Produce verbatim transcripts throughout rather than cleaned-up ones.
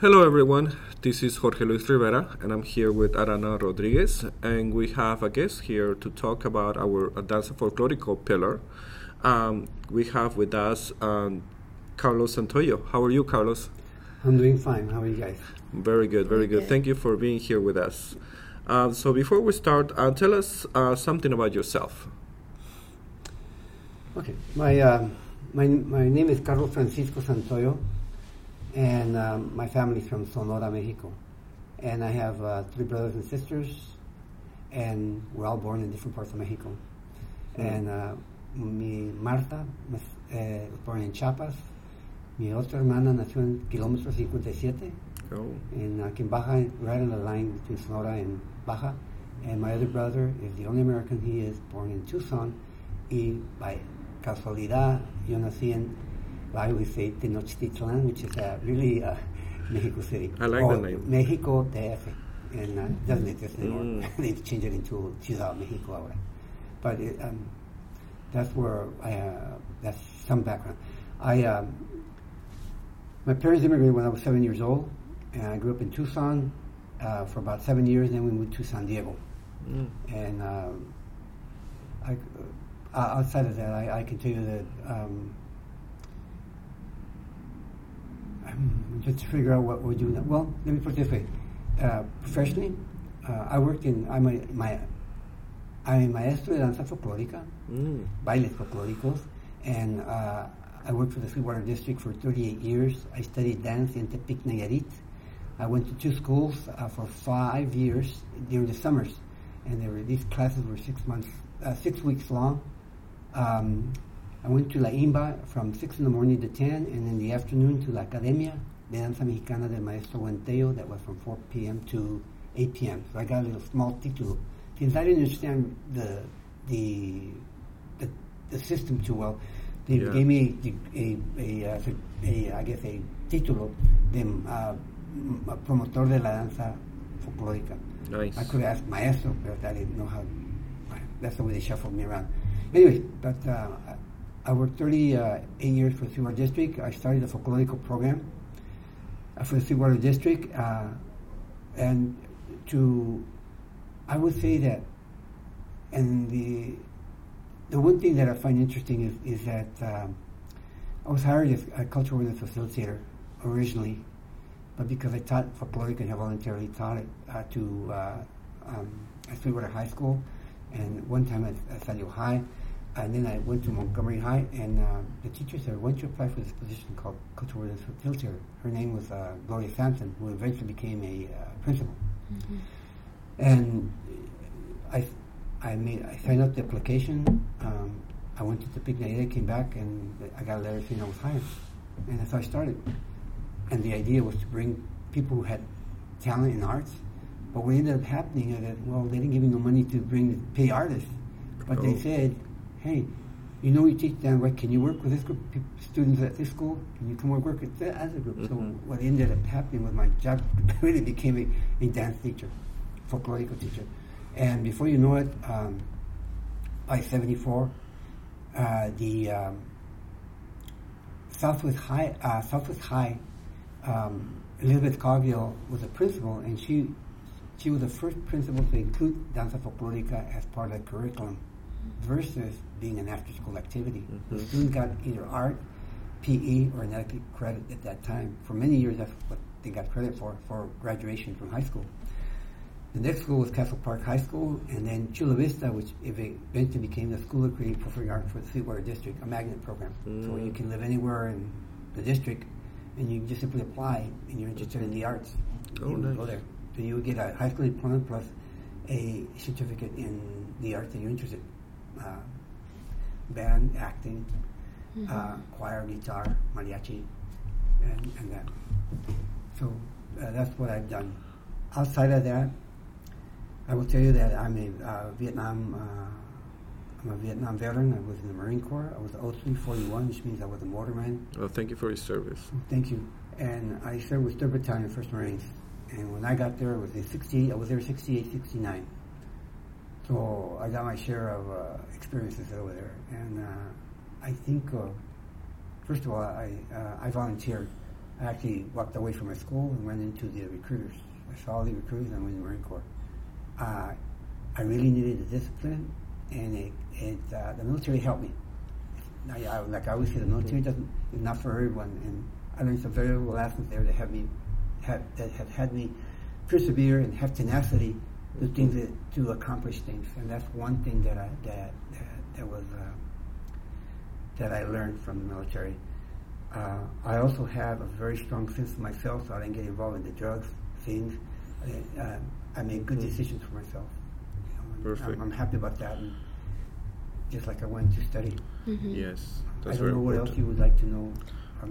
Hello everyone, this is Jorge Luis Rivera and I'm here with Arana Rodriguez, and we have a guest here to talk about our Danza Folklorico pillar. Um, we have with us um, Carlos Santoyo. How are you, Carlos? I'm doing fine. How are you guys? Very good, very good. Thank you for being here with us. Uh, so before we start, uh, tell us uh, something about yourself. Okay, my, uh, my, my name is Carlos Francisco Santoyo. And um, my family's from Sonora, Mexico. And I have uh, three brothers and sisters, and we're all born in different parts of Mexico. Mm-hmm. And uh, mi Marta was eh, born in Chiapas. Mi otra hermana nació en Kilometro fifty-seven, oh. in, uh, in Baja, right on the line between Sonora and Baja. And my other brother is the only American. He is born in Tucson. Y by casualidad, yo nací en, I always say Tenochtitlan, which is uh, really uh, Mexico City. I like or the name. Mexico D F, and uh, doesn't exist anymore. Mm. They changed it into Ciudad Mexico ahora. But it, um, that's where I, uh, that's some background. I um, my parents immigrated when I was seven years old, and I grew up in Tucson uh, for about seven years. Then we moved to San Diego, mm. and uh, I, uh, outside of that, I, I can tell you that. Um, Just to figure out what we're doing. Now. Well, let me put it this way: uh, professionally, uh, I worked in. I'm a my. I'm a maestro de danza folklorica, mm. bailes folklóricos, and uh, I worked for the Sweetwater District for thirty-eight years. I studied dance in Tepic Nayarit. I went to two schools uh, for five years during the summers, and there were, these classes were six months, uh, six weeks long. Um, I went to La Imba from six in the morning to ten, and in the afternoon to La Academia de Danza Mexicana del Maestro Guenteo. That was from four p.m. to eight p.m. So I got a little small T two, since I didn't understand the the the, the system too well. They yeah. gave me a a, a, a, a I guess a título de uh, promotor de la danza folklorica. Nice. I could ask maestro, but I didn't know how. That's the way they shuffled me around. Anyway, but. Uh, I worked thirty-eight years for the Sweetwater District. I started the folklorical program for the Sweetwater District. Uh, and to, I would say that, and the the one thing that I find interesting is, is that um, I was hired as a cultural awareness facilitator originally, but because I taught folkloric and I voluntarily taught it uh, to uh, um, at Sweetwater High School, and one time at, at San Diego High. And then I went to Montgomery High, and uh, the teacher said, "Why don't you apply for this position called cultural awareness facilitator?" Her name was uh, Gloria Sampson, who eventually became a uh, principal. Mm-hmm. And I, I made, I signed up the application. Um, I went to the Tepic Nayarit, came back, and I got a letter saying I was hired. And that's how I started. And the idea was to bring people who had talent in arts. But what ended up happening is that, well, they didn't give me no money to bring pay artists, but oh. they said, "Hey, you know you teach them, right? Can you work with this group of people, students at this school? Can you come work, work at the other group?" Mm-hmm. So what ended up happening was my job really became a, a dance teacher, folklorical teacher. And before you know it, um, by seventy-four, uh, the um, Southwest High, uh, Southwest High, um, Elizabeth Cargill was a principal, and she she was the first principal to include danza folklorica as part of the curriculum. Versus being an after-school activity. Mm-hmm. The students got either art, P E, or an athletic credit at that time. For many years, that's what they got credit for, for graduation from high school. The next school was Castle Park High School, and then Chula Vista, which eventually became the School of Creative Performing Arts for the Sweetwater District, a magnet program. Mm. So you can live anywhere in the district, and you just simply apply, and you're interested in the arts. Oh, nice. Go there. So you would get a high school diploma plus a certificate in the arts that you're interested in. Uh, band, acting, mm-hmm. uh, choir, guitar, mariachi, and, and that. So uh, that's what I've done. Outside of that, I will tell you that I'm a uh, Vietnam. Uh, I'm a Vietnam veteran. I was in the Marine Corps. I was oh three forty-one, which means I was a mortarman. Well, thank you for your service. Thank you. And I served with Third Battalion First Marines. And when I got there, it was in sixty. I was there sixty-eight, sixty-nine. So I got my share of uh, experiences over there, and uh, I think, uh, first of all, I uh, I volunteered I actually walked away from my school and went into the recruiters. I saw the recruiters and I went to the Marine Corps. Uh, I really needed the discipline, and it, it, uh, the military helped me. I, I, like I always say, the military doesn't, is not for everyone, and I learned some valuable lessons there that have me, have, that have had me persevere and have tenacity to things that, to accomplish things, and that's one thing that I that that, that was uh, that I learned from the military. Uh, I also have a very strong sense of myself, so I didn't get involved in the drugs things. I, uh, I made good decisions for myself. You know, I'm, I'm happy about that. And just like I went to study. Mm-hmm. Yes, that's I don't know what important. Else you would like to know.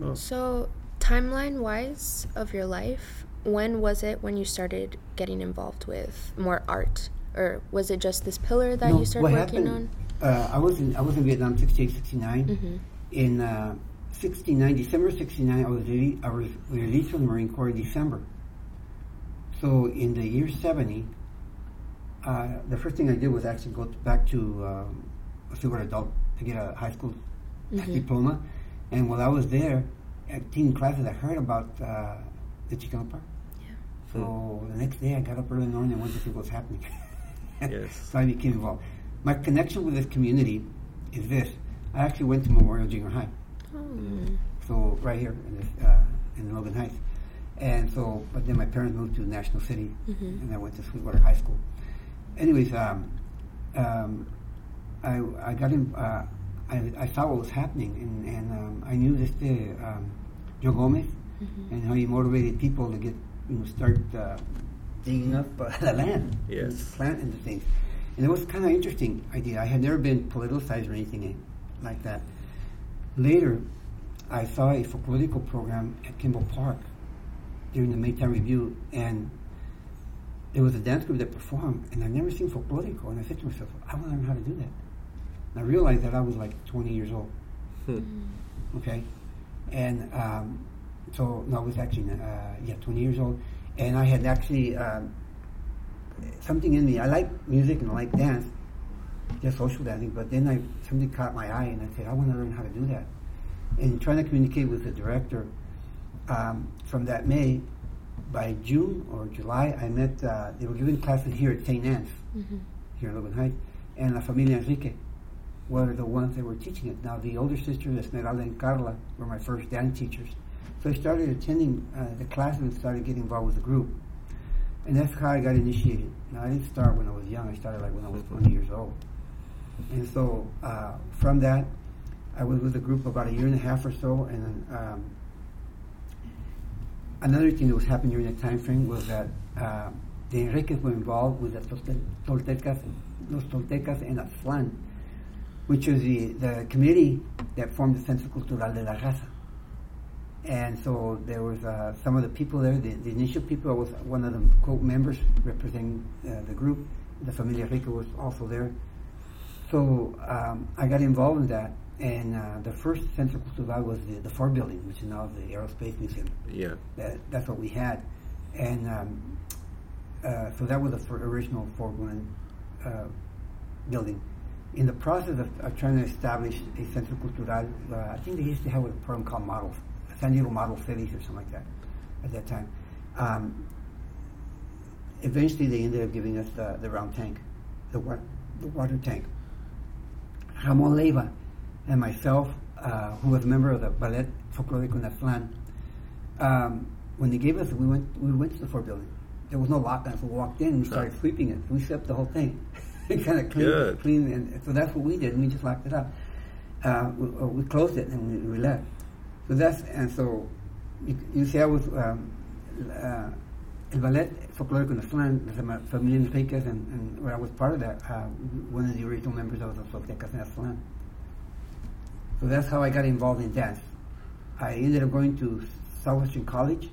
Oh. So, timeline-wise of your life, when was it when you started getting involved with more art, or was it just this pillar that no, you started working happened, on? Uh, I was in I was in Vietnam sixty-eight, sixty-nine. Mm-hmm. In uh, sixty-nine, December sixty-nine, I was re- I was released from the Marine Corps in December. So in the year seventy, uh, the first thing I did was actually go to, back to um, a super adult to get a high school mm-hmm. diploma. And while I was there, at teen classes, I heard about uh, the Chicano Park. Yeah. So mm. the next day, I got up early in the morning and went to see what was happening. Yes. So I became involved. My connection with this community is this. I actually went to Memorial Junior High. Oh. Mm. So right here in, this, uh, in Logan Heights. And so, but then my parents moved to National City, mm-hmm. and I went to Sweetwater High School. Anyways, um, um, I, I got in... Uh, I, I saw what was happening, and, and um, I knew this day, um, Joe Gomez, mm-hmm. and how he motivated people to get, you know, start uh, digging up uh, the land, yes, plant and the things. And it was kind of interesting idea. I had never been politicized or anything like that. Later, I saw a political program at Kimball Park during the Maytime Review, and there was a dance group that performed, and I've never seen folklorico, and I said to myself, I want to learn how to do that. I realized that I was like twenty years old. Hmm. Okay, and um, so no, I was actually uh, yeah twenty years old, and I had actually um, something in me. I like music and I like dance, just social dancing. But then I something caught my eye, and I said, I want to learn how to do that. And trying to communicate with the director um, from that May, by June or July, I met. Uh, they were giving classes here at Saint Anne's, mm-hmm. here in Logan Heights, and La Familia Enrique. Were the ones that were teaching it. Now the older sisters, Esmeralda and Carla, were my first dance teachers. So I started attending uh, the classes and started getting involved with the group. And that's how I got initiated. Now I didn't start when I was young, I started like when I was twenty years old. And so uh, from that, I was with the group about a year and a half or so, and um, another thing that was happening during that time frame was that uh, the Enriquez were involved with the Toltecas, Los Toltecas and Aztlán, which was the, the committee that formed the Centro Cultural de la Raza. And so there was uh, some of the people there, the, the initial people, I was one of the, quote, members representing uh, the group. The Familia Rica was also there. So um, I got involved in that, and uh, the first Centro Cultural was the, the Ford Building, which is now the Aerospace Museum. Yeah. That, that's what we had. And um, uh, so that was the original Ford Building, uh, building. In the process of, of trying to establish a Centro Cultural, uh, I think they used to have a program called Models, San Diego Model Cities or something like that at that time. Um, eventually they ended up giving us the, the round tank, the, wa- the water tank. Ramon Leiva and myself, uh, who was a member of the Ballet Folklorico Nazlan, um, when they gave us, we went we went to the Ford Building. There was no lockdown, so we walked in and we started sweeping it. We swept the whole thing. kind of clean, clean, and so that's what we did. And we just locked it up. Uh, we, we closed it and we, we left. So that's and so you, you see, I was um, uh, El Ballet Folklorico Nacional, the Familia Enriquez, and, and where I was part of that, uh, one of the original members of the Folktecas Nacional. So that's how I got involved in dance. I ended up going to Southwestern College,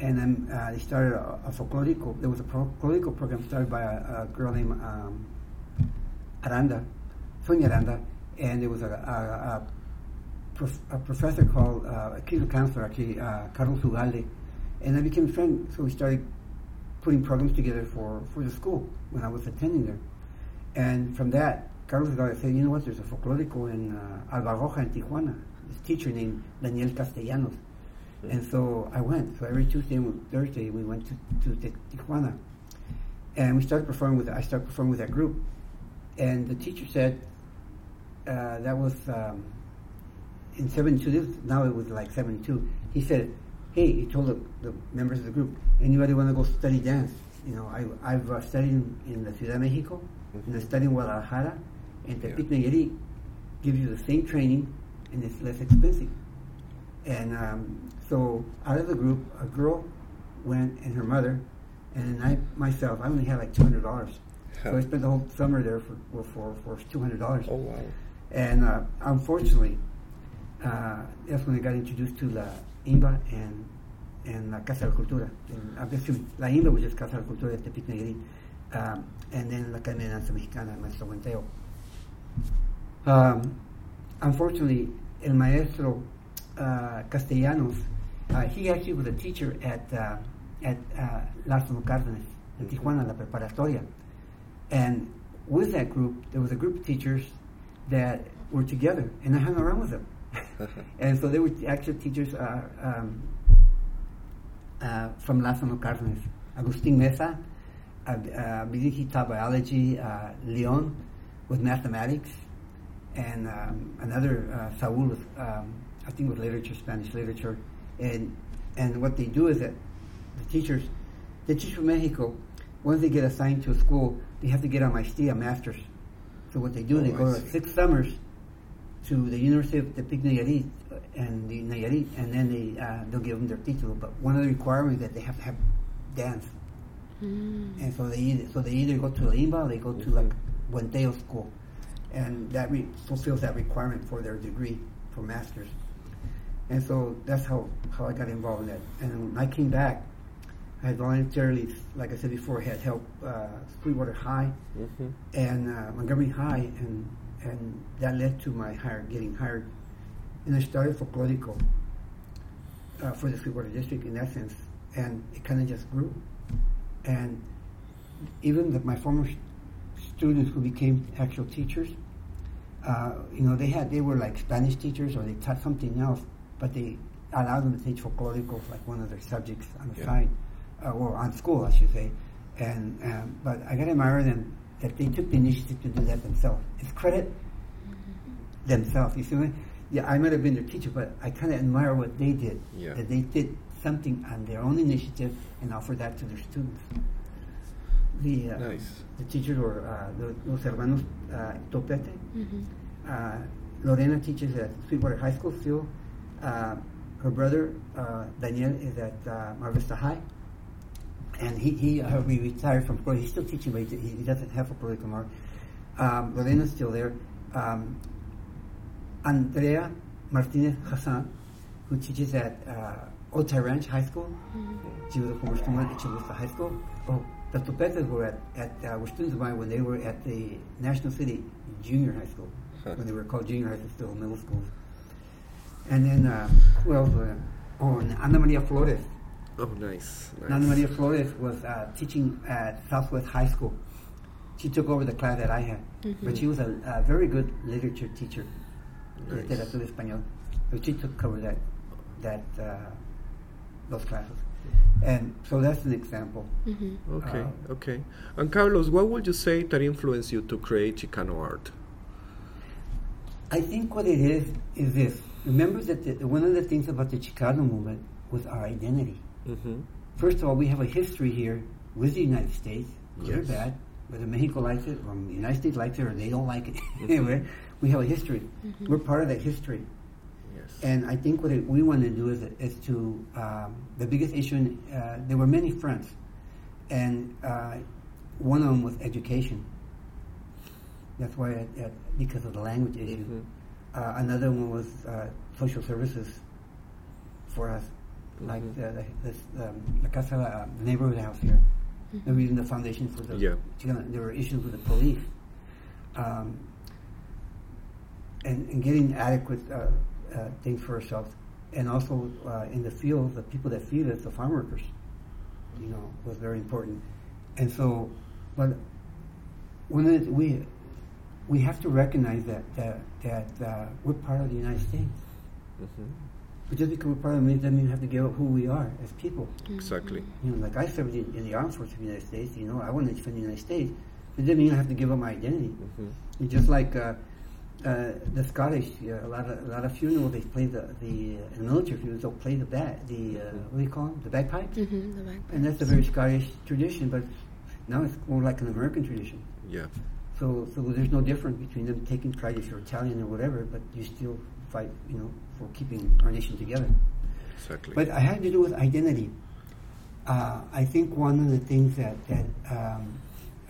and then uh, they started a, a folklorico. There was a folklorico program started by a, a girl named. Um, Aranda, Sonia Aranda, and there was a, a, a, prof, a professor called, uh, a clinical counselor actually, uh, Carlos Ugalde, and I became a friend, so we started putting programs together for, for the school when I was attending there. And from that, Carlos Ugalde said, you know what, there's a folklorico in uh, Alba Roja in Tijuana, this teacher named Daniel Castellanos, Mm-hmm. And so I went. So every Tuesday and Thursday we went to, to Tijuana. And we started performing with, I started performing with that group. And the teacher said, uh, that was um, in seventy-two, this, now it was like seventy-two. He said, hey, he told the, the members of the group, anybody want to go study dance? You know, I, I've uh, studied in, in the Ciudad de Mexico, mm-hmm. and I studied in Guadalajara, and Tepic Nayarit gives you the same training, and it's less expensive. And um, so out of the group, a girl went and her mother, and I myself, I only had like two hundred dollars. So I spent the whole summer there for for, for two hundred dollars. Oh, wow. And uh, unfortunately, uh, that's when I got introduced to La Imba and and La Casa de la Cultura. And obviously, La Imba was just Casa de la Cultura de Tepic Nayarit. Um, and then La Academia de Danza Mexicana and Maestro Guenteo. Um, unfortunately, El Maestro uh, Castellanos, uh, he actually was a teacher at, uh, at uh, Lázaro Cárdenas in Tijuana, La Preparatoria. And with that group, there was a group of teachers that were together, and I hung around with them. And so they were actually teachers uh, um, uh, from Lázaro Cárdenas, Agustín Mesa, uh, uh, he taught biology, uh, León with mathematics, and um, another, uh, Saúl, with, um, I think with literature, Spanish literature. And and what they do is that the teachers, they teach from Mexico, once they get assigned to a school, they have to get a maestría, master's. So what they do, oh, they go six summers to the University of Tepic Nayarit and the Nayarit, and then they uh, they'll give them their title. But one of the requirements is that they have to have dance, mm. and so they either, so they either go to La Imba or they go mm-hmm. to like Guenteo School, and that re- fulfills that requirement for their degree for master's. And so that's how, how I got involved in that. And when I came back, I voluntarily, like I said before, had helped uh, Sweetwater High mm-hmm. and uh, Montgomery High, and and that led to my hire, getting hired. And I started folklorico uh, for the Sweetwater District in that sense, and it kind of just grew. And even the, my former sh- students who became actual teachers, uh, you know, they had they were like Spanish teachers or they taught something else, but they allowed them to teach folklorico like one of their subjects on the yeah. side. Uh, or on school, I should say, and um, but I gotta admire them that they took the initiative to do that themselves. It's credit mm-hmm. themselves. You see what I mean? Yeah, I might have been their teacher, but I kind of admire what they did. Yeah. That they did something on their own initiative and offered that to their students. The uh, nice. The teachers were uh, the, Los Hermanos uh, Topete. Mm-hmm. Uh, Lorena teaches at Sweetwater High School still. Uh, her brother uh, Daniel is at uh, Mar Vista High. And he, he uh, we retired from school. He's still teaching, but he, he doesn't have a political mark. Um, Lorena's still there. Um, Andrea Martinez Hassan, who teaches at uh, Otay Ranch High School. Mm-hmm. She was a former student at Chula Vista High School. Oh, the Topetes were at, at uh, were students of mine when they were at the National City Junior High School, huh. when they were called junior high school, still middle schools. And then, uh, who else? Uh, oh, Ana Maria Flores. Oh, nice. nice. Ana Maria Flores was uh, teaching at Southwest High School. She took over the class that I had. Mm-hmm. But she was a, a very good literature teacher. Nice. Literatura Español. So she took over that, that uh, those classes. And so that's an example. Mm-hmm. Okay, uh, okay. And Carlos, what would you say that influenced you to create Chicano art? I think what it is, is this. Remember that the, one of the things about the Chicano movement was our identity. Mm-hmm. First of all, we have a history here with the United States, good yes. or bad, whether Mexico likes it, or the United States likes it, or they don't like it. Mm-hmm. Anyway, we have a history. Mm-hmm. We're part of that history. Yes. And I think what it, we want to do is, is to, um, the biggest issue, in, uh, there were many fronts, and uh, one of them was education. That's why, I, I, because of the language issue. Mm-hmm. Uh, another one was uh, social services for us. Like mm-hmm. the, the, the, um, the casa, uh, the neighborhood house here. Mm-hmm. The reason the foundation for the yeah. Chicano, there were issues with the police, um, and, and getting adequate uh, uh, things for ourselves, and also uh, in the fields, the people that feed us, the farm workers, you know, was very important. And so, but when it, we we have to recognize that that that uh, we're part of the United States. Mm-hmm. But just because we're part of the Marines doesn't mean we have to give up who we are as people. Exactly. You know, like I served in, in the Armed Forces of the United States, you know, I wanted to defend the United States, but it doesn't mean I have to give up my identity. Mm-hmm. And just like uh, uh, the Scottish, uh, a lot of a lot of funerals, they play the, the uh, military funerals, they'll play the, bat, the uh, what do you call them, the bagpipes? Mm-hmm, the bagpipes. And that's a very Scottish tradition, but now it's more like an American tradition. Yeah. So, so there's no difference between them taking pride if you're Italian or whatever, but you still fight, you know, for keeping our nation together. Exactly. But it had to do with identity. Uh, I think one of the things that, that um,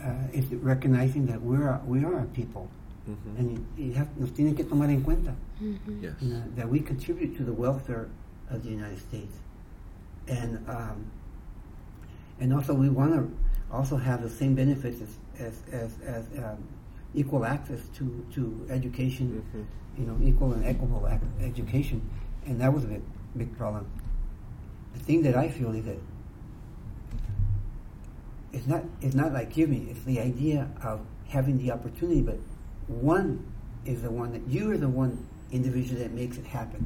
uh, is recognizing that we are we are a people, mm-hmm. and you have nos tienen que tomar en cuenta, mm-hmm. yes. you know, that we contribute to the welfare of the United States, and um, and also we want to also have the same benefits as as as, as um, equal access to, to education, mm-hmm. you know, equal and equitable ac education, and that was a big, big problem. The thing that I feel is that it's not it's not like giving, it's the idea of having the opportunity, but one is the one that, you are the one individual that makes it happen.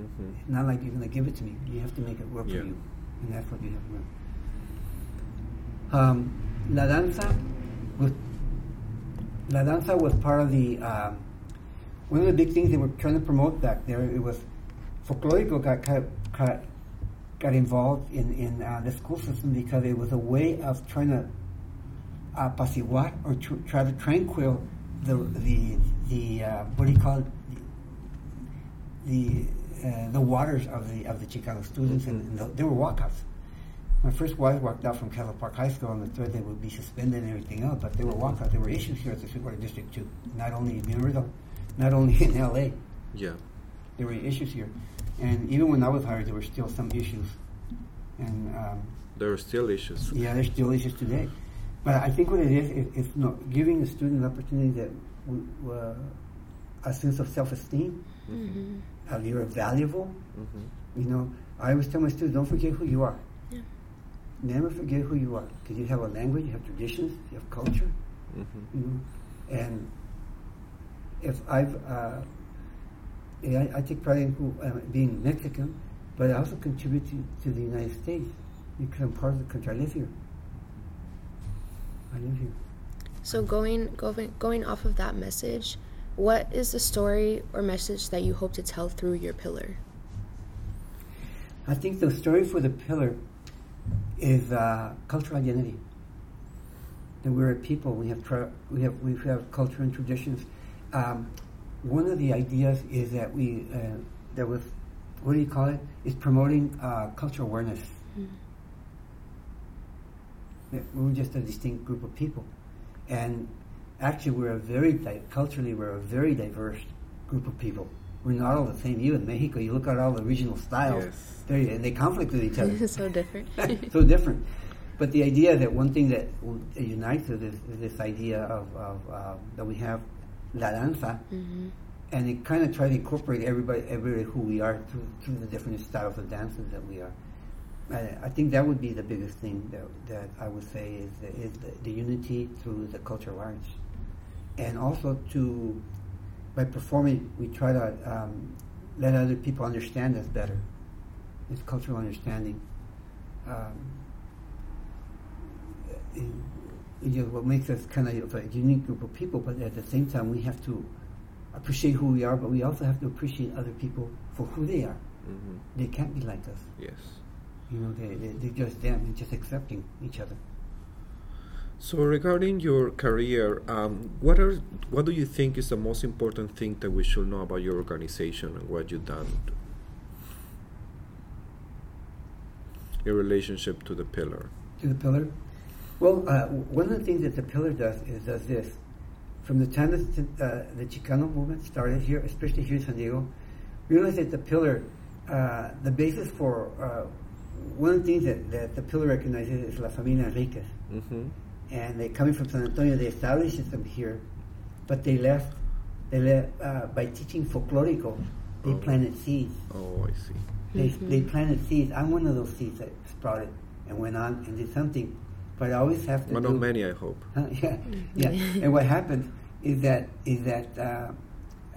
Mm-hmm. It's not like you're going to give it to me, you have to make it work yeah. for you, and that's what you have to work. Um, La Danza was La Danza was part of the, uh, one of the big things they were trying to promote back there. It was, Folklorico got, got, got involved in, in uh, the school system because it was a way of trying to apaciguar or tr try to tranquil the, the, the uh, what do you call it, the, uh, the waters of the, of the Chicano students, and, and the, there were walkouts. My first wife walked out from Castle Park High School on the third day would be suspended and everything else, but there were walkouts, there were issues here at the Sweetwater District too, not only in Universal, not only in L A. Yeah. There were issues here. And even when I was hired, there were still some issues. And um, there were still issues. Yeah, there's still issues today. But I think what it is, it, it's not giving the student an opportunity that uh, a sense of self-esteem, mm-hmm. how you're valuable. Mm-hmm. You know, I always tell my students, don't forget who you are. Never forget who you are, because you have a language, you have traditions, you have culture, mm-hmm. you know? And if I've, uh, yeah, I, I take pride in who, uh, being Mexican, but I also contribute to, to the United States, because I'm part of the country. I live here. I live here. So going, going, going off of that message, what is the story or message that you hope to tell through your pillar? I think the story for the pillar is uh, cultural identity. That we're a people. We have tra we have we have culture and traditions. Um, one of the ideas is that we uh, that was what do you call it? Is promoting uh, cultural awareness. Mm-hmm. That we're just a distinct group of people, and actually we're a very di culturally we're a very diverse group of people. We're not all the same. You in Mexico, you look at all the regional styles, yes. there, and they conflict with each other. So different. So different. But the idea that one thing that unites us is, is this idea of, of uh, that we have La Danza, mm-hmm. and it kind of tries to incorporate everybody, everybody who we are through, through the different styles of dances that we are. I, I think that would be the biggest thing that, that I would say is, the, is the, the unity through the cultural arts, and also to... By performing, we try to um, let other people understand us better. It's cultural understanding. Um, it, you know, what makes us kind of a unique group of people, but at the same time, we have to appreciate who we are, but we also have to appreciate other people for who they are. Mm-hmm. They can't be like us. Yes. You know, they, they, they're just them, they're just accepting each other. So regarding your career, um, what are what do you think is the most important thing that we should know about your organization and what you've done in relationship to the pillar? To the pillar? Well, uh, one of the things that the pillar does is does this. From the time that uh, the Chicano movement started here, especially here in San Diego, realize that the pillar, uh, the basis for uh, one of the things that, that the pillar recognizes is La Familia Enrique. Mm-hmm. And they coming from San Antonio, they established them here, but they left. They left uh, by teaching folklorico. They oh. planted seeds. Oh, I see. They mm-hmm. they planted seeds. I'm one of those seeds that sprouted and went on and did something. But I always have to. One do, of many, I hope. Huh? Yeah, yeah. And what happened is that is that uh,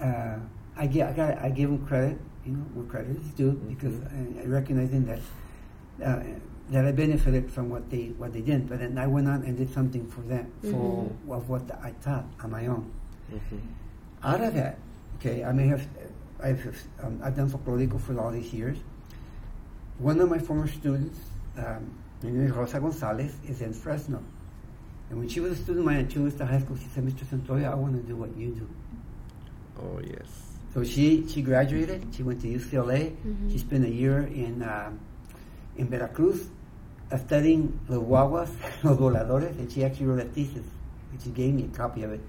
uh, I get I got I give them credit you know, where credit is due, mm-hmm. because I, I recognizing that uh, that I benefited from what they what they did, but then I went on and did something for them, mm-hmm. for of what I taught on my own. Mm-hmm. Out of that, okay, I may have I've um, I've done folklorico for all these years. One of my former students, um, her name is Rosa Gonzalez, is in Fresno, and when she was a student of mine at Chula Vista High School, she said, "Mister Santoyo, I want to do what you do." Oh yes. So she, she graduated, she went to U C L A, mm-hmm. she spent a year in uh, in Veracruz uh, studying the guaguas, los voladores, and she actually wrote a thesis, and she gave me a copy of it.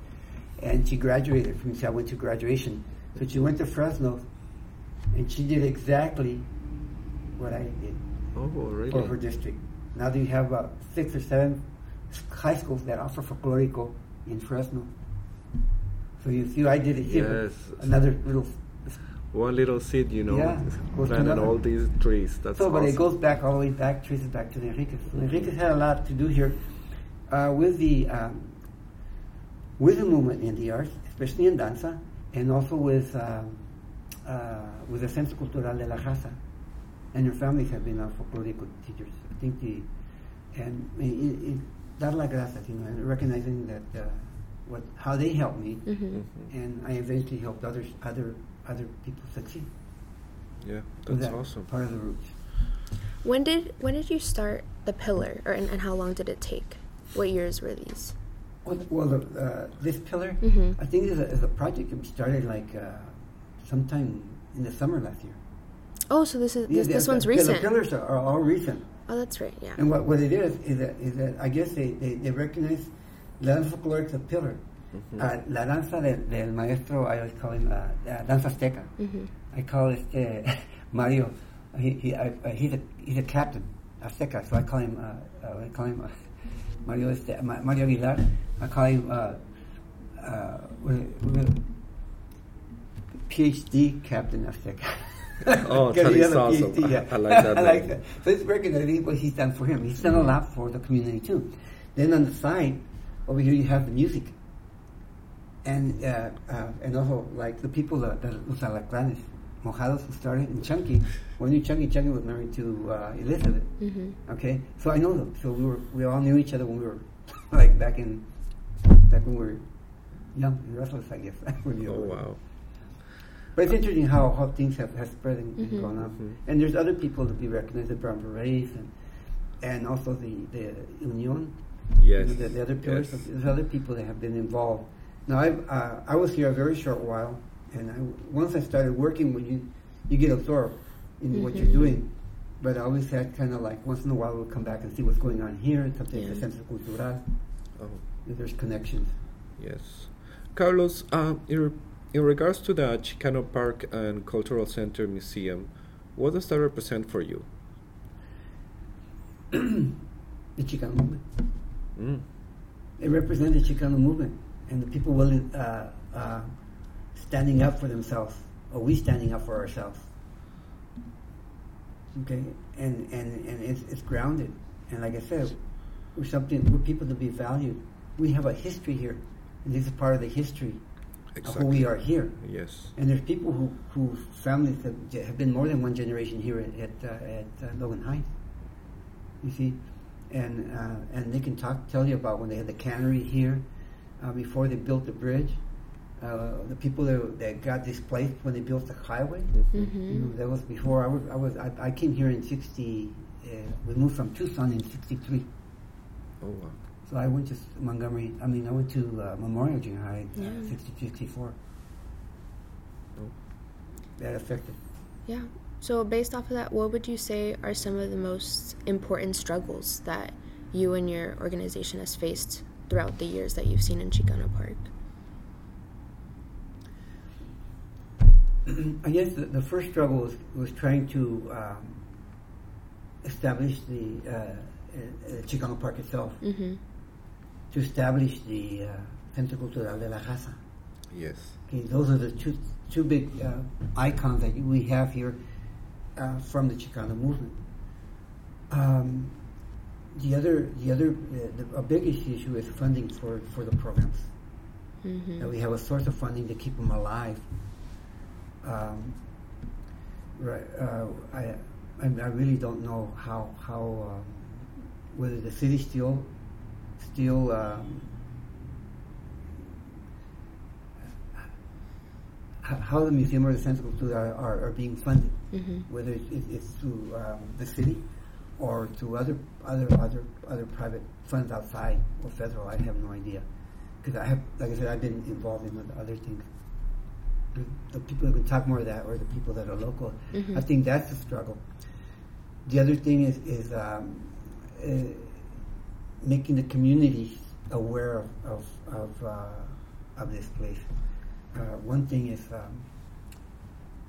And she graduated from, so I went to graduation. So she went to Fresno, and she did exactly what I did oh, really? for her district. Now that you have about six or seven high schools that offer folklorico in Fresno. So you see, I did it here. Yes. Another little... One little seed, you know, yeah, planted all these trees. That's so, awesome. But it goes back all the way back, traces back to the Enriquez. So Enriquez had a lot to do here uh, with the um, with the movement in the arts, especially in danza, and also with um, uh, with the Centro Cultural de la Raza. And her families have been our folklorico teachers. I think the... And it, it, dar las gracias, you know, and recognizing that... Uh, What, how they helped me, mm-hmm. Mm-hmm. and I eventually helped others, other other people succeed. Yeah, that's that awesome. Part of the roots. When did when did you start the pillar, or and, and how long did it take? What years were these? Well, well the, uh, this pillar, mm-hmm. I think, is a, is a project that we started like uh, sometime in the summer last year. Oh, so this is yeah, this, this one's the, recent. Yeah, the pillars are, are all recent. Oh, that's right. Yeah. And what what it is is that, is that I guess they, they, they recognize. La danza folkloric is a pillar. Mm-hmm. Uh, la danza del, del maestro, I always call him la uh, danza azteca. Mm-hmm. I call it uh, Mario. He, he, I, uh, he's a he's a captain azteca, so I call him uh, uh, I call him uh, Mario este, uh, Mario Aguilar. I call him uh, uh, PhD captain azteca. Oh, that is awesome! PhD, yeah. I like that. I like that. So it's recognizing what he's done for him. He's done a lot for the community too. Then on the side. Over here you have the music, and uh, uh, and also like the people that los alacranes, mojados who started in Chunky. When you Chunky, Chunky was married to uh, Elizabeth. Mm-hmm. Okay, so I know them. So we were we all knew each other when we were like back in back when we were young and restless, I guess. Oh wow! But it's interesting how, how things have, have spread and mm-hmm. gone on. Mm-hmm. And there's other people that we recognize, the Brown Berets, and and also the the Union. Yes. You know, the, the other pillars, yes. There's other people that have been involved. Now, I've, uh, I was here a very short while, and I, once I started working, when you you get absorbed in mm-hmm. what you're doing, but I always had kind of like once in a while we'll come back and see what's going on here, and something yeah. in the Centro Cultural. Oh. There's connections. Yes. Carlos, uh, in, re- in regards to the Chicano Park and Cultural Center Museum, what does that represent for you? The Chicano movement. Mm. It represents the Chicano movement and the people willing, uh, uh, standing up for themselves, or we standing up for ourselves. Okay, and and, and it's, it's grounded, and like I said, we're something we're people to be valued. We have a history here, and this is part of the history exactly. of who we are here. Yes, and there's people who whose families have, have been more than one generation here at at, uh, at uh, Logan Heights. You see. And uh, and they can talk tell you about when they had the cannery here, uh, before they built the bridge, uh, the people that, that got displaced when they built the highway. Mm-hmm. You know, that was before I was I was I, I came here in sixty. Uh, we moved from Tucson in sixty-three. Oh wow! So I went to Montgomery. I mean, I went to uh, Memorial Junior High in yeah. uh, sixty-two, sixty-four. Oh. That affected. Yeah. So based off of that, what would you say are some of the most important struggles that you and your organization has faced throughout the years that you've seen in Chicano Park? I guess the, the first struggle was, was trying to um, establish the uh, uh, Chicano Park itself, mm-hmm. to establish the uh, Centro Cultural de la Raza. Yes. Okay, those are the two two big uh, icons that we have here. Uh, from the Chicano movement, um, the other, the other, uh, the, a big issue is funding for, for the programs. Mm-hmm. That we have a source of funding to keep them alive. Um, Right. Uh, I I really don't know how how um, whether the city still still um, how the museum or the Centro Cultural are, are, are being funded, mm-hmm. whether it, it, it's through um, the city or to other other other other private funds outside or federal. I have no idea, because I have, like I said, I've been involved in other things. The people who can talk more of that, or the people that are local, mm-hmm. I think that's the struggle. The other thing is is um, uh, making the community aware of of of, uh, of this place. Uh, one thing is, um,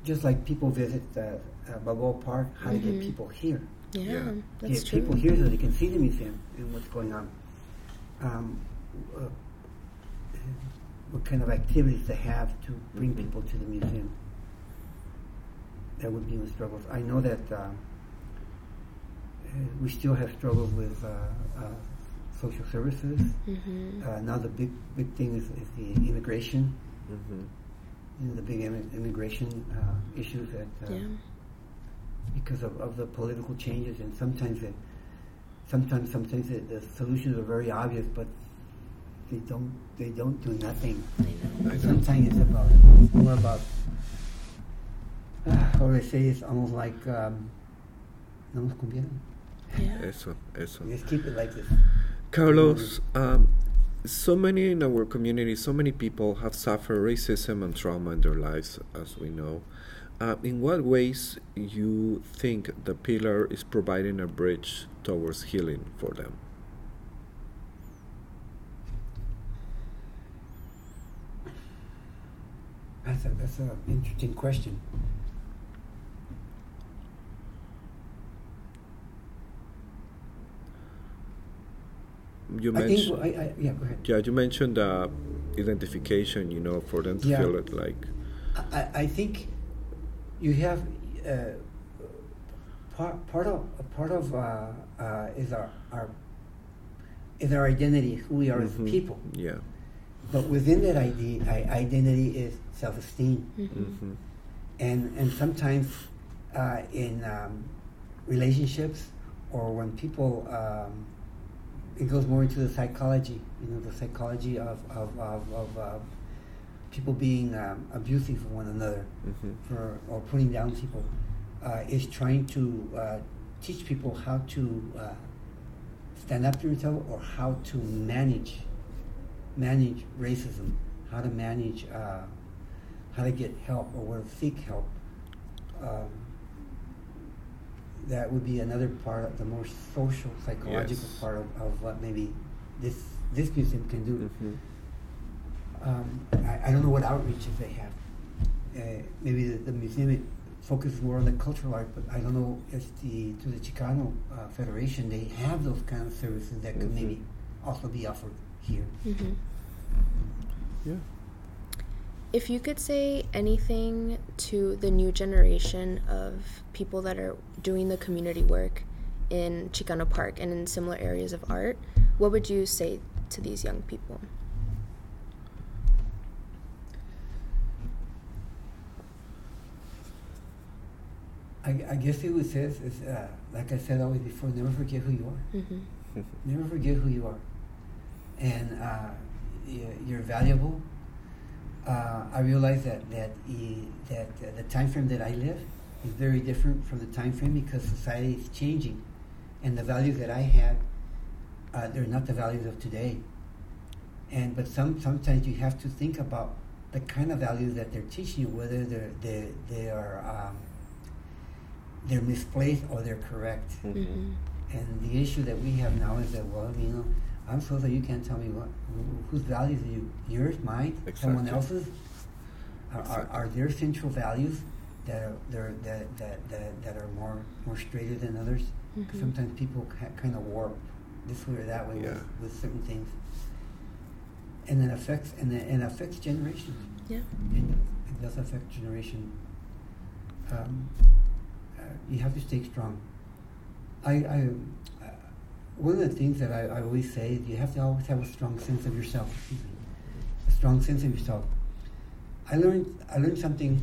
just like people visit uh, uh, Balboa Park, how mm-hmm. to get people here. Yeah, yeah. that's get true. People here so they can see the museum and what's going on. Um, uh, what kind of activities to have to bring mm-hmm. people to the museum. That would be the struggles. I know that uh, we still have struggles with uh, uh, social services. Mm-hmm. Uh, now the big big thing is, is the immigration. Mm-hmm. You know, the big Im- immigration uh, issues that, uh, yeah. because of, of the political changes, and sometimes it, sometimes sometimes it, the solutions are very obvious, but they don't they don't do nothing. I know. Sometimes it's about it's more about. Uh, or they say it's almost like um, no nos conviene. Yeah. Eso, eso. Just keep it like this. Carlos. Um, So many in our community, so many people have suffered racism and trauma in their lives, as we know. Uh, in what ways you think the pillar is providing a bridge towards healing for them? That's a, that's an interesting question. You mentioned, I think, I, I, yeah, go ahead. Yeah, you mentioned uh, identification, you know, for them to yeah. feel it like. I, I think you have uh, part part of part of uh, uh, is our, our is our identity, who we are mm-hmm. as people. Yeah. But within that I D, identity is self-esteem, mm-hmm. Mm-hmm. and and sometimes uh, in um, relationships, or when people. Um, It goes more into the psychology, you know, the psychology of of of, of uh, people being um, abusive for one another, mm-hmm. for or putting down people. Uh, is trying to uh, teach people how to uh, stand up to yourself, or how to manage manage racism, how to manage uh, how to get help or where to seek help. Um, That would be another part of the more social, psychological yes. part of, of what maybe this this museum can do. Mm-hmm. Um, I, I don't know what outreaches they have. Uh, maybe the, the museum focuses more on the cultural art, but I don't know if the to the Chicano uh, Federation they have those kind of services that could mm-hmm. maybe also be offered here. Mm-hmm. Yeah. If you could say anything to the new generation of people that are doing the community work in Chicano Park and in similar areas of art, what would you say to these young people? I, I guess it would say, is, uh, like I said always before, never forget who you are. Mm-hmm. Never forget who you are. And uh, you're valuable. Uh, I realize that that e, that uh, the time frame that I live is very different from the time frame, because society is changing, and the values that I had, uh, they're not the values of today. And but some sometimes you have to think about the kind of values that they're teaching you, whether they're they they are um, they're misplaced or they're correct. Mm-hmm. And the issue that we have now is that, well, you know. I'm so that you can't tell me what whose values are you yours, mine, exactly. someone else's. Are, exactly. are, are there central values that are that that that, that are more, more straighter than others? Mm-hmm. 'Cause sometimes people ca- kind of warp this way or that way yeah. with, with certain things, and then affects and then, and affects generations. Yeah, and it does affect generation. Um, uh, you have to stay strong. I. I One of the things that I, I always say is you have to always have a strong sense of yourself. A strong sense of yourself. I learned I learned something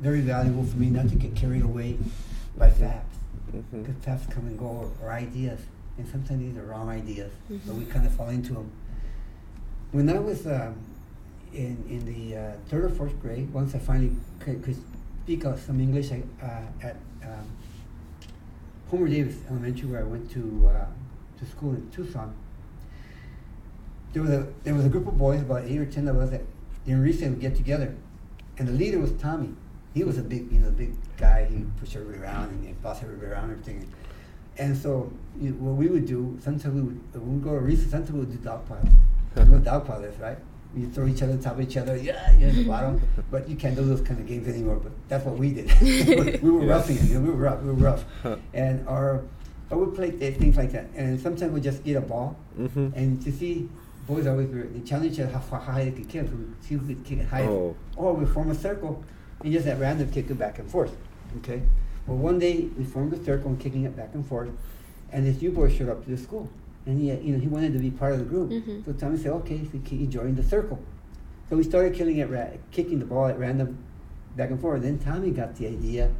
very valuable for me not to get carried away by facts. Mm-hmm. Because facts come and go, or, or ideas. And sometimes these are wrong ideas, mm-hmm. but we kind of fall into them. When I was um, in in the uh, third or fourth grade, once I finally could, could speak out some English I, uh, at um, Homer Davis Elementary, where I went to uh, to school in Tucson, there was a there was a group of boys, about eight or ten of us, that in recess would get together, and the leader was Tommy. He was a big, you know, big guy. He pushed everybody around and he'd boss everybody around and everything. And so, you know, what we would do, sometimes we would, when we go to recess, sometimes we would do dog piles. You know what dog pile is, right? You throw each other on top of each other, yeah, you're at the bottom. But you can't do those kind of games anymore, but that's what we did. we were yeah. roughing it, you know, we were rough, we were rough. And our, I would play things like that. And sometimes we just get a ball, mm-hmm. and to see, boys always, they challenge each other how, how high they could kick, so we see who could kick it highest. Oh. Or we form a circle, and just at random kick it back and forth, okay? Well, one day we formed a circle and kicking it back and forth, and this new boy showed up to the school, and he, you know, he wanted to be part of the group. Mm-hmm. So Tommy said, "Okay," so he joined the circle. So we started killing it, ra- kicking the ball at random, back and forth. Then Tommy got the idea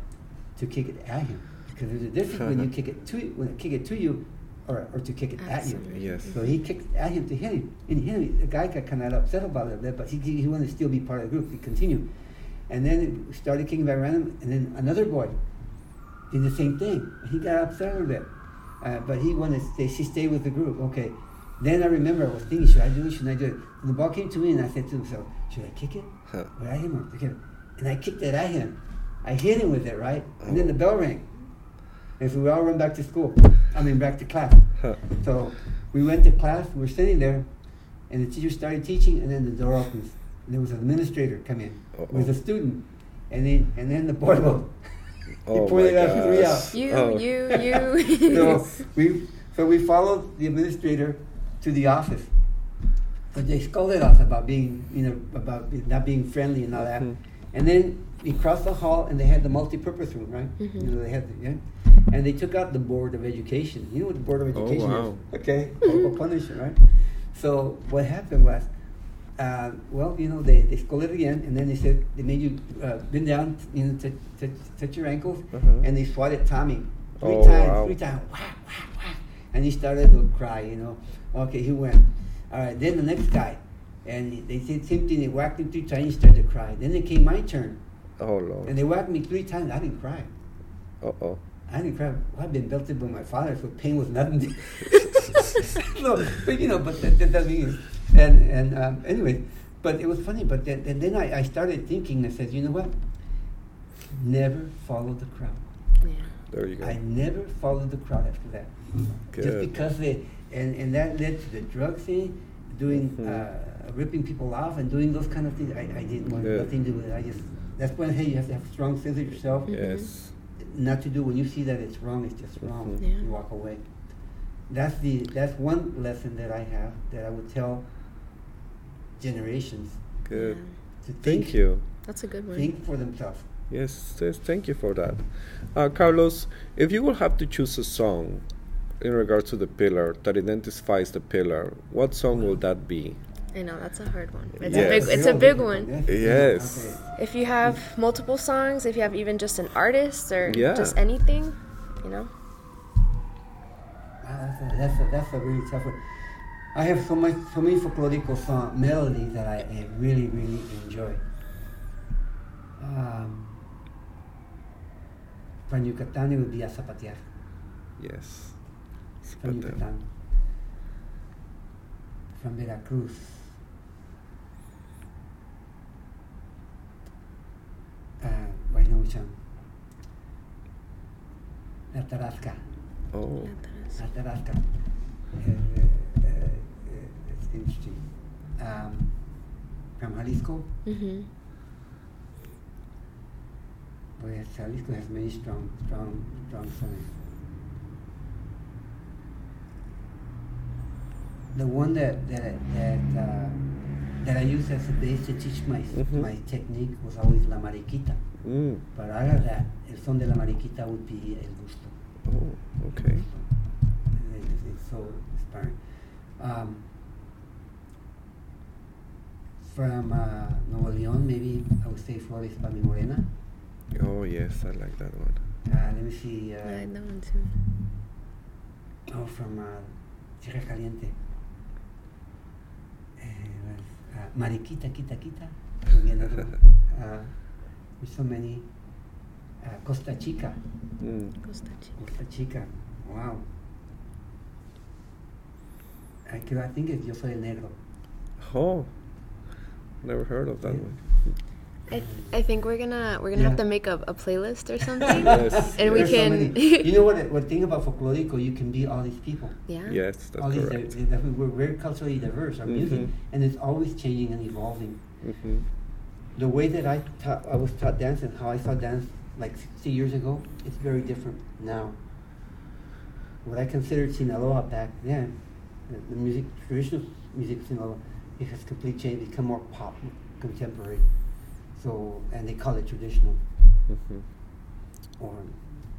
to kick it at him, because there's a difference when you kick it to when I kick it to you, or or to kick it Absolutely. At you. Yes. So he kicked at him to hit him, and hit him. The guy got kind of upset about it a bit, but he he wanted to still be part of the group. He continued, and then it started kicking by random, and then another boy did the same thing. He got upset a little bit, uh, but he wanted to stay, she stayed with the group. Okay, then I remember I was thinking, should I do it, should I do it? And the ball came to me and I said to myself, should I kick it? Huh. Or at him or kick him? And I kicked it at him. I hit him with it, right? Oh. And then the bell rang. And so we all ran back to school, I mean back to class. Huh. So we went to class, we were sitting there, and the teacher started teaching, and then the door opens. And there was an administrator come in Uh-oh. with a student. And then, and then the boy goes, He oh pointed out three out. You, oh. you, you. so, we, so we followed the administrator to the office. So they scolded us about being, you know, about not being friendly and all that. Mm-hmm. And then we crossed the hall and they had the multi-purpose room, right? Mm-hmm. You know, they had, the, yeah. And they took out the Board of Education. You know what the Board of Education oh, wow. is? Okay, corporal punishment, right? So what happened was, Uh, well, you know, they, they scolded again, and then they said, they made you uh, bend down, you know, touch, touch, touch your ankles, mm-hmm. and they swatted Tommy three oh, times, wow. three times, wah, wah, wah, and he started to cry, you know. Okay, he went. All right, then the next guy, and they said something, they whacked him three times, he started to cry. Then it came my turn. Oh, Lord. And they whacked me three times, I didn't cry. Uh-oh. I didn't cry. Well, I've been belted by my father, so pain was nothing. No, but, you know, but that, that means... And and um, anyway, but it was funny. But then, and then I, I started thinking. I said, you know what? Never follow the crowd. Yeah. There you go. I never followed the crowd after that. Good. Just because they and, and that led to the drug thing, doing mm-hmm. uh, ripping people off and doing those kind of things. I, I didn't want Good. nothing to do with it. I just that's when hey, you have to have a strong sense of yourself. Yes. Not to do when you see that it's wrong. It's just wrong. Mm-hmm. Yeah. You walk away. That's the that's one lesson that I have that I would tell. Generations. Good. Yeah. To think, thank you. That's a good one. Think for themselves. Yes, yes, thank you for that. Uh, Carlos, if you would have to choose a song in regards to the pillar that identifies the pillar, what song will that be? I know, that's a hard one. It's yes. a big it's a big one. Yes. Okay. If you have multiple songs, if you have even just an artist or yeah. just anything, you know? Wow, that's a, that's a, that's a really tough one. I have so much, so many folklorical song melodies that I, I really, really enjoy. Um, from Yucatan, it would be a zapatear. Yes. From Yucatan. From Veracruz. Uh, I know which one. La Tarasca. Oh. La Tarasca. Uh, Interesting. Um, from Jalisco. Mm-hmm. Boy, yes, Jalisco has many strong, strong, strong songs. The one that that that uh, that I used as a base to teach my mm-hmm. my technique was always La Mariquita. Mm. But other that, el son de la Mariquita would be El Gusto. Oh, okay. It, it's so inspiring. Um, From uh, Nuevo León, maybe I would say Flores Palmi Morena. Oh, yes, I like that one. Uh, let me see. Uh, I like that one too. Oh, from uh, Tierra Caliente. Uh, uh, Mariquita, Quita, Quita. Uh, with so many. Uh, Costa Chica. Mm. Costa Chica. Costa Chica. Wow. I, I think it's Yo Soy El Negro. Oh, never heard of that yeah. one. I, th- I think we're gonna we're gonna yeah. have to make a, a playlist or something, yes. and we can. So you know what? What thing about folklorico? You can be all these people. Yeah. Yes, that's all these correct. Di- di- we're very culturally diverse. Our mm-hmm. music, and it's always changing and evolving. Mm-hmm. The way that I ta- I was taught dance and how I saw dance like sixty years ago, it's very different now. What I considered Sinaloa back then, the, the music traditional music of Sinaloa, it has completely changed. Become more pop, contemporary. So, and they call it traditional, mm-hmm. or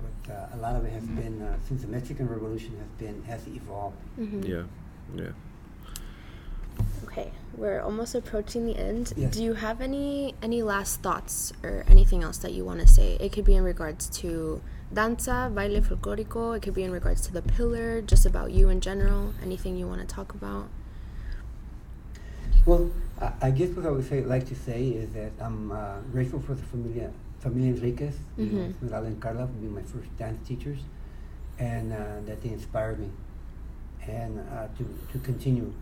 but uh, a lot of it has been uh, since the Mexican Revolution has been has evolved. Mm-hmm. Yeah, yeah. Okay, we're almost approaching the end. Yes. Do you have any any last thoughts or anything else that you want to say? It could be in regards to danza, baile folclórico. It could be in regards to the pillar, just about you in general. Anything you want to talk about? Well, I, I guess what I would say, like to say is that I'm uh, grateful for the Familia, Familia Enriquez, mm-hmm. Esmeralda and Carla, for being my first dance teachers, and uh, that they inspired me, and uh, to, to continue.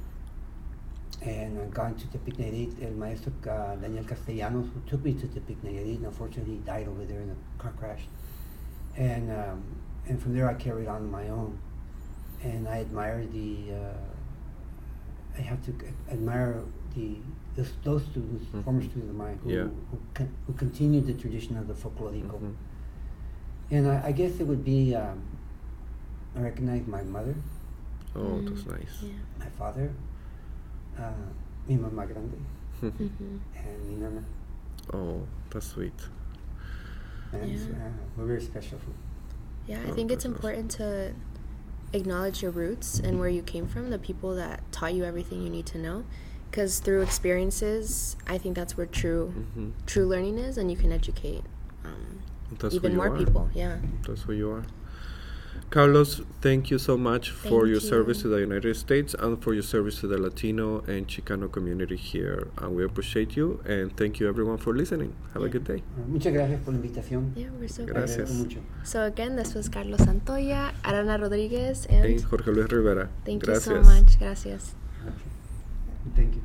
And I've gone to Tepic Nayarit, El Maestro uh, Daniel Castellanos, who took me to Tepic Nayarit, and unfortunately he died over there in a car crash. And um, and from there I carried on my own. And I admire the... Uh, I have to admire the, the those students, mm-hmm. former students of mine, who yeah. who, con- who continue the tradition of the folklorico. Mm-hmm. And I, I guess it would be, um, I recognize my mother. Oh, mm. that's nice. Yeah. My father, uh, mi mamá grande, mm-hmm. and mi nana. Oh, that's sweet. And yeah. uh, we're very special. Yeah, I oh, think it's important awesome. to acknowledge your roots and where you came from, the people that taught you everything you need to know, because through experiences I think that's where true mm-hmm. true learning is, and you can educate um, even more are. people. Yeah, that's who you are. Carlos, thank you so much thank for your you. service to the United States and for your service to the Latino and Chicano community here, and we appreciate you, and thank you everyone for listening. Have yeah. a good day. Muchas gracias por la invitación. Yeah, we're so gracias. Mucho. So again, this was Carlos Santoyo, Arana Rodriguez, and, and Jorge Luis Rivera. Thank gracias. you so much. Gracias. Thank you.